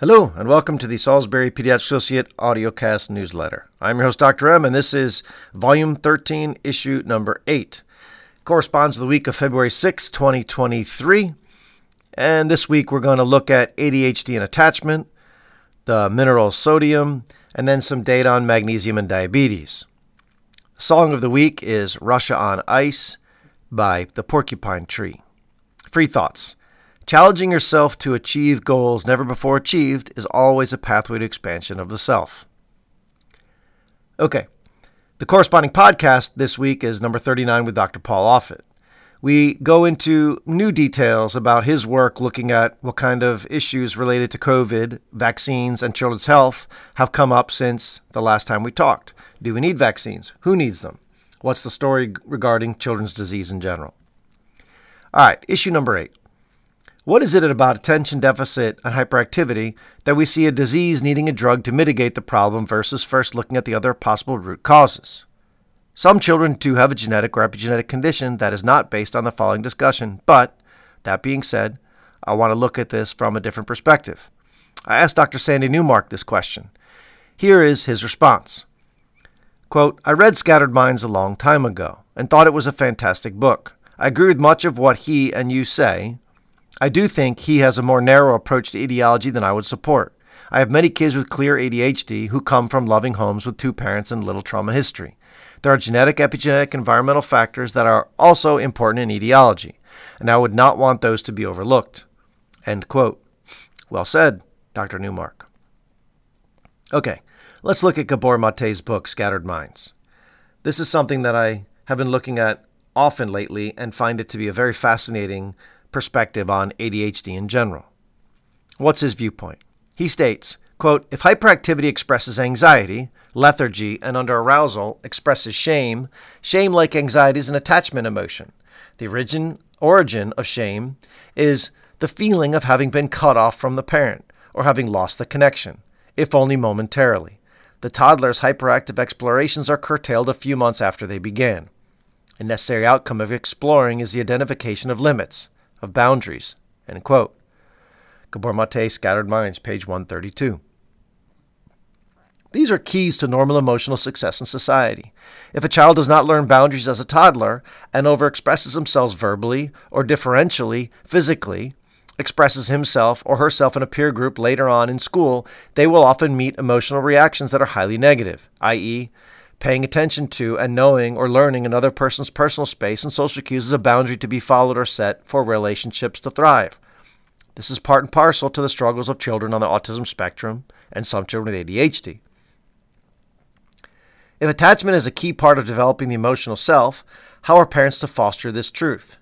Hello, and welcome to the Salisbury Pediatric Associate AudioCast Newsletter. I'm your host, Dr. M, and this is Volume 13, Issue Number 8. It corresponds to the week of February 6, 2023, and this week we're going to look at ADHD and attachment, the mineral sodium, and then some data on magnesium and diabetes. The song of the week is Russia on Ice by The Porcupine Tree. Free thoughts. Challenging yourself to achieve goals never before achieved is always a pathway to expansion of the self. Okay, the corresponding podcast this week is number 39 with Dr. Paul Offit. We go into new details about his work looking at what kind of issues related to COVID, vaccines, and children's health have come up since the last time we talked. Do we need vaccines? Who needs them? What's the story regarding children's disease in general? All right, issue number 8. What is it about attention deficit and hyperactivity that we see a disease needing a drug to mitigate the problem versus first looking at the other possible root causes? Some children do have a genetic or epigenetic condition that is not based on the following discussion, but that being said, I want to look at this from a different perspective. I asked Dr. Sandy Newmark this question. Here is his response. Quote, I read Scattered Minds a long time ago and thought it was a fantastic book. I agree with much of what he and you say. I do think he has a more narrow approach to etiology than I would support. I have many kids with clear ADHD who come from loving homes with two parents and little trauma history. There are genetic, epigenetic, environmental factors that are also important in etiology, and I would not want those to be overlooked. End quote. Well said, Dr. Newmark. Okay, let's look at Gabor Maté's book, Scattered Minds. This is something that I have been looking at often lately and find it to be a very fascinating perspective on ADHD in general. What's his viewpoint? He states, quote, if hyperactivity expresses anxiety, lethargy, and underarousal expresses shame, shame like anxiety is an attachment emotion. The origin of shame is the feeling of having been cut off from the parent or having lost the connection, if only momentarily. The toddler's hyperactive explorations are curtailed a few months after they began. A necessary outcome of exploring is the identification of limits, of boundaries, end quote. Gabor Maté, Scattered Minds, page 132. These are keys to normal emotional success in society. If a child does not learn boundaries as a toddler and overexpresses themselves verbally or differentially, physically, expresses himself or herself in a peer group later on in school, they will often meet emotional reactions that are highly negative, i.e., paying attention to and knowing or learning another person's personal space and social cues is a boundary to be followed or set for relationships to thrive. This is part and parcel to the struggles of children on the autism spectrum and some children with ADHD. If attachment is a key part of developing the emotional self, how are parents to foster this truth?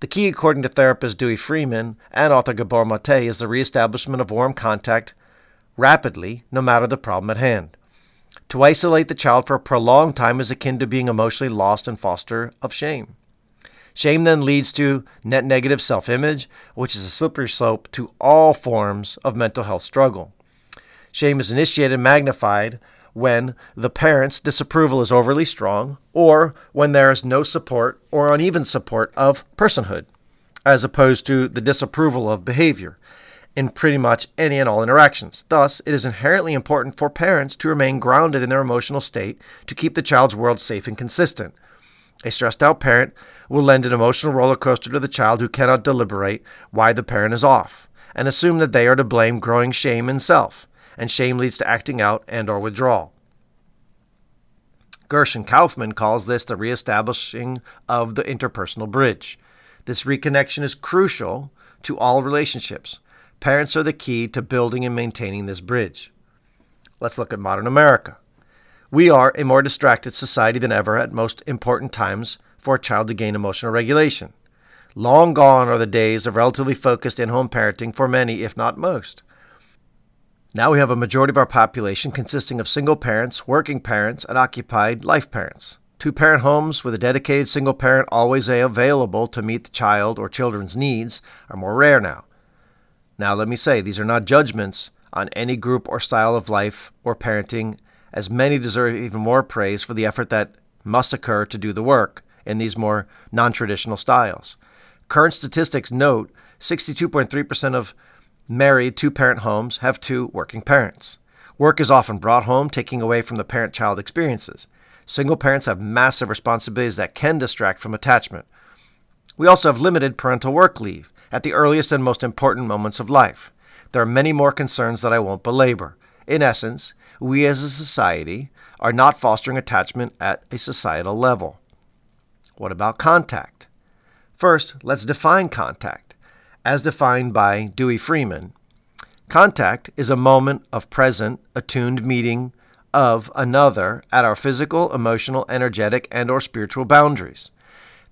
The key, according to therapist Dewey Freeman and author Gabor Maté, is the reestablishment of warm contact rapidly, no matter the problem at hand. To isolate the child for a prolonged time is akin to being emotionally lost and foster of shame. Shame then leads to net negative self-image, which is a slippery slope to all forms of mental health struggle. Shame is initiated and magnified when the parent's disapproval is overly strong or when there is no support or uneven support of personhood, as opposed to the disapproval of behavior in pretty much any and all interactions. Thus, it is inherently important for parents to remain grounded in their emotional state to keep the child's world safe and consistent. A stressed-out parent will lend an emotional roller coaster to the child who cannot deliberate why the parent is off and assume that they are to blame growing shame in self, and shame leads to acting out and or withdrawal. Gershon Kaufman calls this the reestablishing of the interpersonal bridge. This reconnection is crucial to all relationships. Parents are the key to building and maintaining this bridge. Let's look at modern America. We are a more distracted society than ever at most important times for a child to gain emotional regulation. Long gone are the days of relatively focused in-home parenting for many, if not most. Now we have a majority of our population consisting of single parents, working parents, and occupied life parents. Two-parent homes with a dedicated single parent always available to meet the child or children's needs are more rare now. Now, let me say, these are not judgments on any group or style of life or parenting, as many deserve even more praise for the effort that must occur to do the work in these more non-traditional styles. Current statistics note 62.3% of married two-parent homes have two working parents. Work is often brought home, taking away from the parent-child experiences. Single parents have massive responsibilities that can distract from attachment. We also have limited parental work leave at the earliest and most important moments of life. There are many more concerns that I won't belabor. In essence, we as a society are not fostering attachment at a societal level. What about contact? First, let's define contact. As defined by Dewey Freeman, contact is a moment of present, attuned meeting of another at our physical, emotional, energetic, and or spiritual boundaries.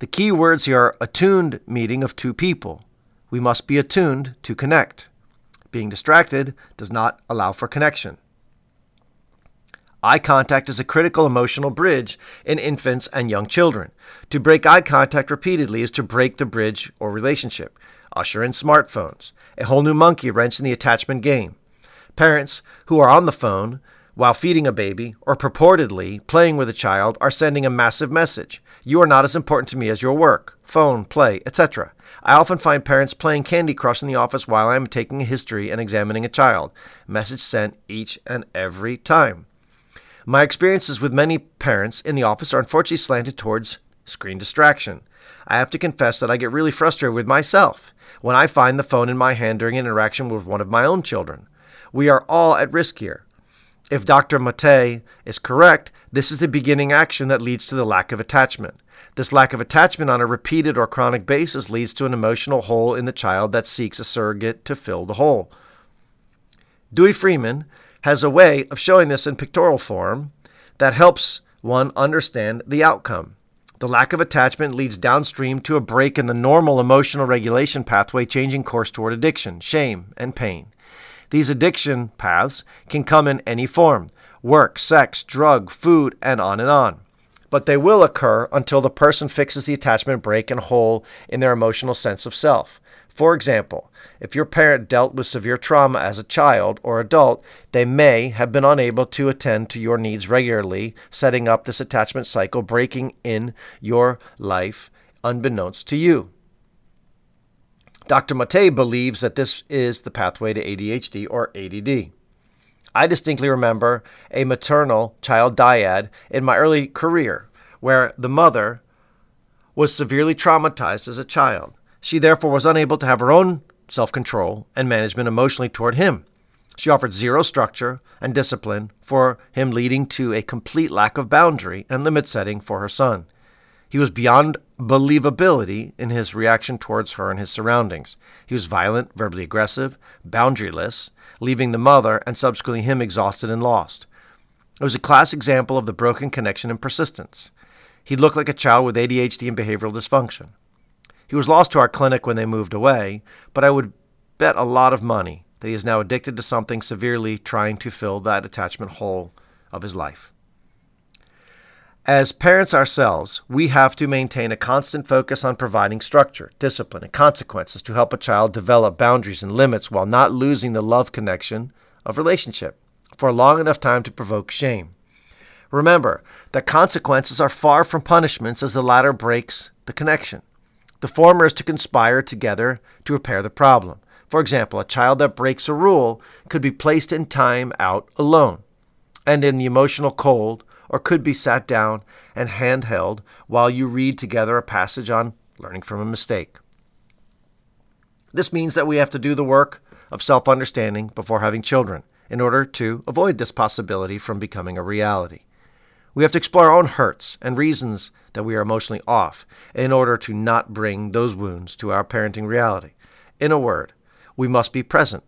The key words here are attuned meeting of two people. We must be attuned to connect. Being distracted does not allow for connection. Eye contact is a critical emotional bridge in infants and young children. To break eye contact repeatedly is to break the bridge or relationship. Usher in smartphones, a whole new monkey wrench in the attachment game. Parents who are on the phone while feeding a baby, or purportedly playing with a child, are sending a massive message. You are not as important to me as your work, phone, play, etc. I often find parents playing Candy Crush in the office while I am taking a history and examining a child. Message sent each and every time. My experiences with many parents in the office are unfortunately slanted towards screen distraction. I have to confess that I get really frustrated with myself when I find the phone in my hand during an interaction with one of my own children. We are all at risk here. If Dr. Maté is correct, this is the beginning action that leads to the lack of attachment. This lack of attachment on a repeated or chronic basis leads to an emotional hole in the child that seeks a surrogate to fill the hole. Dewey Freeman has a way of showing this in pictorial form that helps one understand the outcome. The lack of attachment leads downstream to a break in the normal emotional regulation pathway, changing course toward addiction, shame, and pain. These addiction paths can come in any form: work, sex, drug, food, and on. But they will occur until the person fixes the attachment break and hole in their emotional sense of self. For example, if your parent dealt with severe trauma as a child or adult, they may have been unable to attend to your needs regularly, setting up this attachment cycle breaking in your life unbeknownst to you. Dr. Maté believes that this is the pathway to ADHD or ADD. I distinctly remember a maternal-child dyad in my early career where the mother was severely traumatized as a child. She therefore was unable to have her own self-control and management emotionally toward him. She offered zero structure and discipline for him, leading to a complete lack of boundary and limit setting for her son. He was beyond believability in his reaction towards her and his surroundings. He was violent, verbally aggressive, boundaryless, leaving the mother and subsequently him exhausted and lost. It was a classic example of the broken connection and persistence. He looked like a child with ADHD and behavioral dysfunction. He was lost to our clinic when they moved away, but I would bet a lot of money that he is now addicted to something, severely trying to fill that attachment hole of his life. As parents ourselves, we have to maintain a constant focus on providing structure, discipline, and consequences to help a child develop boundaries and limits while not losing the love connection of relationship for a long enough time to provoke shame. Remember that consequences are far from punishments, as the latter breaks the connection. The former is to conspire together to repair the problem. For example, a child that breaks a rule could be placed in time out alone and in the emotional cold, or could be sat down and handheld while you read together a passage on learning from a mistake. This means that we have to do the work of self-understanding before having children in order to avoid this possibility from becoming a reality. We have to explore our own hurts and reasons that we are emotionally off in order to not bring those wounds to our parenting reality. In a word, we must be present.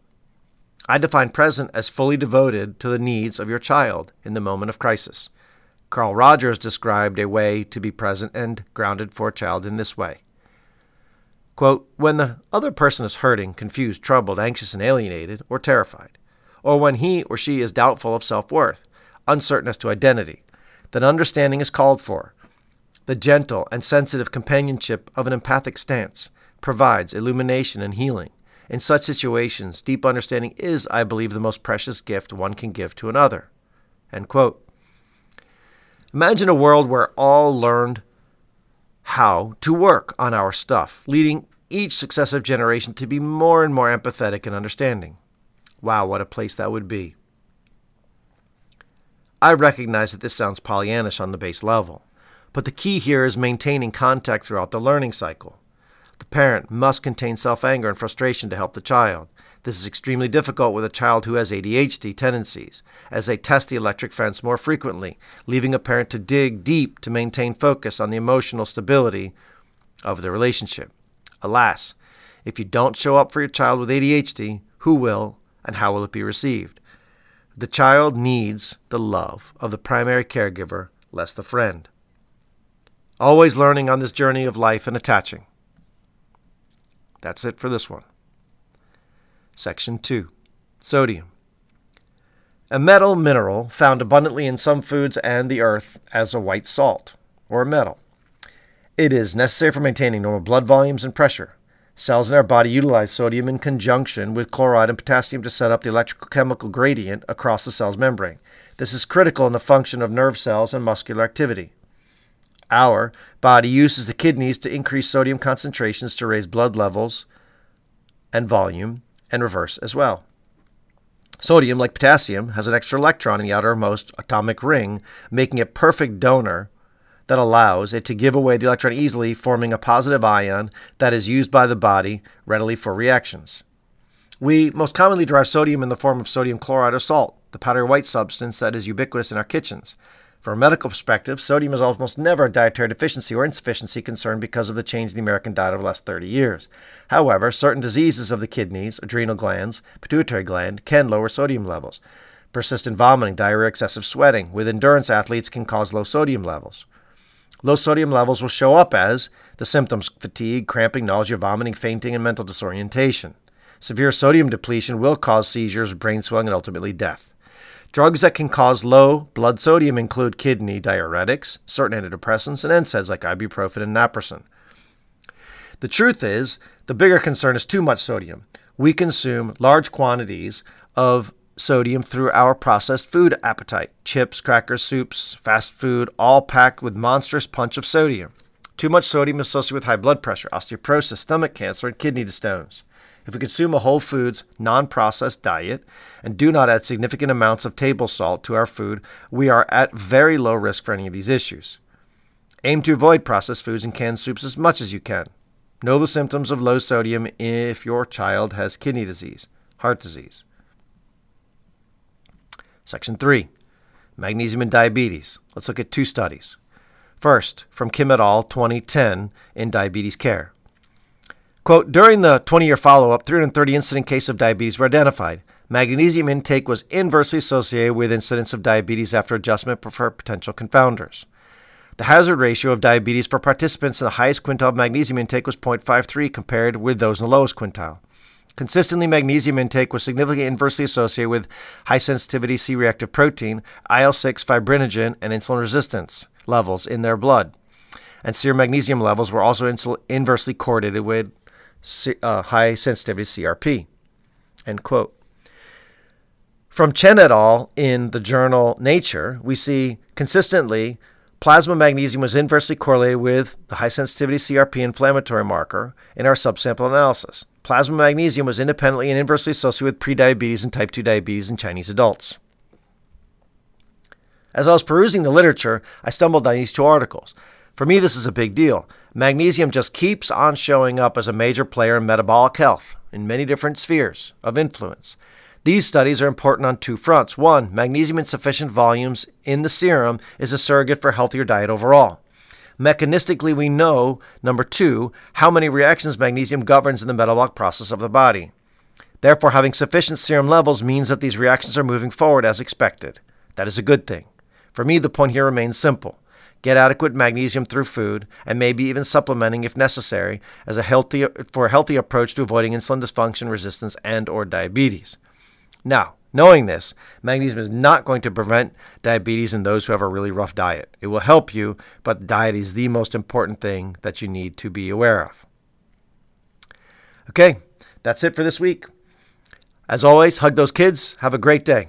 I define present as fully devoted to the needs of your child in the moment of crisis. Carl Rogers described a way to be present and grounded for a child in this way. Quote, when the other person is hurting, confused, troubled, anxious, and alienated, or terrified, or when he or she is doubtful of self-worth, uncertain as to identity, then understanding is called for. The gentle and sensitive companionship of an empathic stance provides illumination and healing. In such situations, deep understanding is, I believe, the most precious gift one can give to another. End quote. Imagine a world where all learned how to work on our stuff, leading each successive generation to be more and more empathetic and understanding. Wow, what a place that would be. I recognize that this sounds Pollyannish on the base level, but the key here is maintaining contact throughout the learning cycle. The parent must contain self-anger and frustration to help the child. This is extremely difficult with a child who has ADHD tendencies, as they test the electric fence more frequently, leaving a parent to dig deep to maintain focus on the emotional stability of the relationship. Alas, if you don't show up for your child with ADHD, who will, and how will it be received? The child needs the love of the primary caregiver, less the friend. Always learning on this journey of life and attaching. That's it for this one. Section 2. Sodium. A metal mineral found abundantly in some foods and the earth as a white salt, or metal. It is necessary for maintaining normal blood volumes and pressure. Cells in our body utilize sodium in conjunction with chloride and potassium to set up the electrochemical gradient across the cell's membrane. This is critical in the function of nerve cells and muscular activity. Our body uses the kidneys to increase sodium concentrations to raise blood levels and volume, and reverse as well. Sodium, like potassium, has an extra electron in the outermost atomic ring, making a perfect donor that allows it to give away the electron easily, forming a positive ion that is used by the body readily for reactions. We most commonly derive sodium in the form of sodium chloride or salt, the powdery white substance that is ubiquitous in our kitchens. From a medical perspective, sodium is almost never a dietary deficiency or insufficiency concern because of the change in the American diet over the last 30 years. However, certain diseases of the kidneys, adrenal glands, pituitary gland can lower sodium levels. Persistent vomiting, diarrhea, excessive sweating with endurance athletes can cause low sodium levels. Low sodium levels will show up as the symptoms: fatigue, cramping, nausea, vomiting, fainting, and mental disorientation. Severe sodium depletion will cause seizures, brain swelling, and ultimately death. Drugs that can cause low blood sodium include kidney diuretics, certain antidepressants, and NSAIDs like ibuprofen and naproxen. The truth is, the bigger concern is too much sodium. We consume large quantities of sodium through our processed food appetite. Chips, crackers, soups, fast food, all packed with monstrous punch of sodium. Too much sodium is associated with high blood pressure, osteoporosis, stomach cancer, and kidney stones. If we consume a whole foods, non-processed diet and do not add significant amounts of table salt to our food, we are at very low risk for any of these issues. Aim to avoid processed foods and canned soups as much as you can. Know the symptoms of low sodium if your child has kidney disease, heart disease. Section 3. Magnesium and diabetes. Let's look at two studies. First, from Kim et al. 2010 in Diabetes Care. Quote, during the 20-year follow-up, 330 incident cases of diabetes were identified. Magnesium intake was inversely associated with incidence of diabetes after adjustment for potential confounders. The hazard ratio of diabetes for participants in the highest quintile of magnesium intake was 0.53 compared with those in the lowest quintile. Consistently, magnesium intake was significantly inversely associated with high-sensitivity C-reactive protein, IL-6, fibrinogen, and insulin resistance levels in their blood. And serum magnesium levels were also inversely correlated with high sensitivity CRP, end quote. From Chen et al. In the journal Nature, we see consistently plasma magnesium was inversely correlated with the high sensitivity CRP inflammatory marker in our subsample analysis. Plasma magnesium was independently and inversely associated with prediabetes and type 2 diabetes in Chinese adults. As I was perusing the literature, I stumbled on these two articles. For me, this is a big deal. Magnesium just keeps on showing up as a major player in metabolic health in many different spheres of influence. These studies are important on two fronts. One, magnesium in sufficient volumes in the serum is a surrogate for a healthier diet overall. Mechanistically, we know, number two, how many reactions magnesium governs in the metabolic process of the body. Therefore, having sufficient serum levels means that these reactions are moving forward as expected. That is a good thing. For me, the point here remains simple. Get adequate magnesium through food, and maybe even supplementing if necessary, as a healthy approach to avoiding insulin dysfunction, resistance, and/or diabetes. Now, knowing this, magnesium is not going to prevent diabetes in those who have a really rough diet. It will help you, but diet is the most important thing that you need to be aware of. Okay, that's it for this week. As always, hug those kids. Have a great day.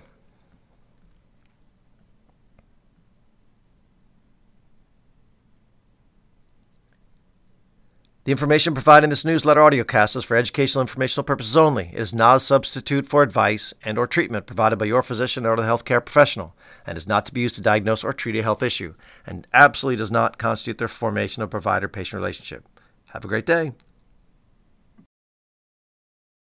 The information provided in this newsletter audiocast is for educational and informational purposes only. It is not a substitute for advice and or treatment provided by your physician or other healthcare professional, and is not to be used to diagnose or treat a health issue, and absolutely does not constitute the formation of provider-patient relationship. Have a great day.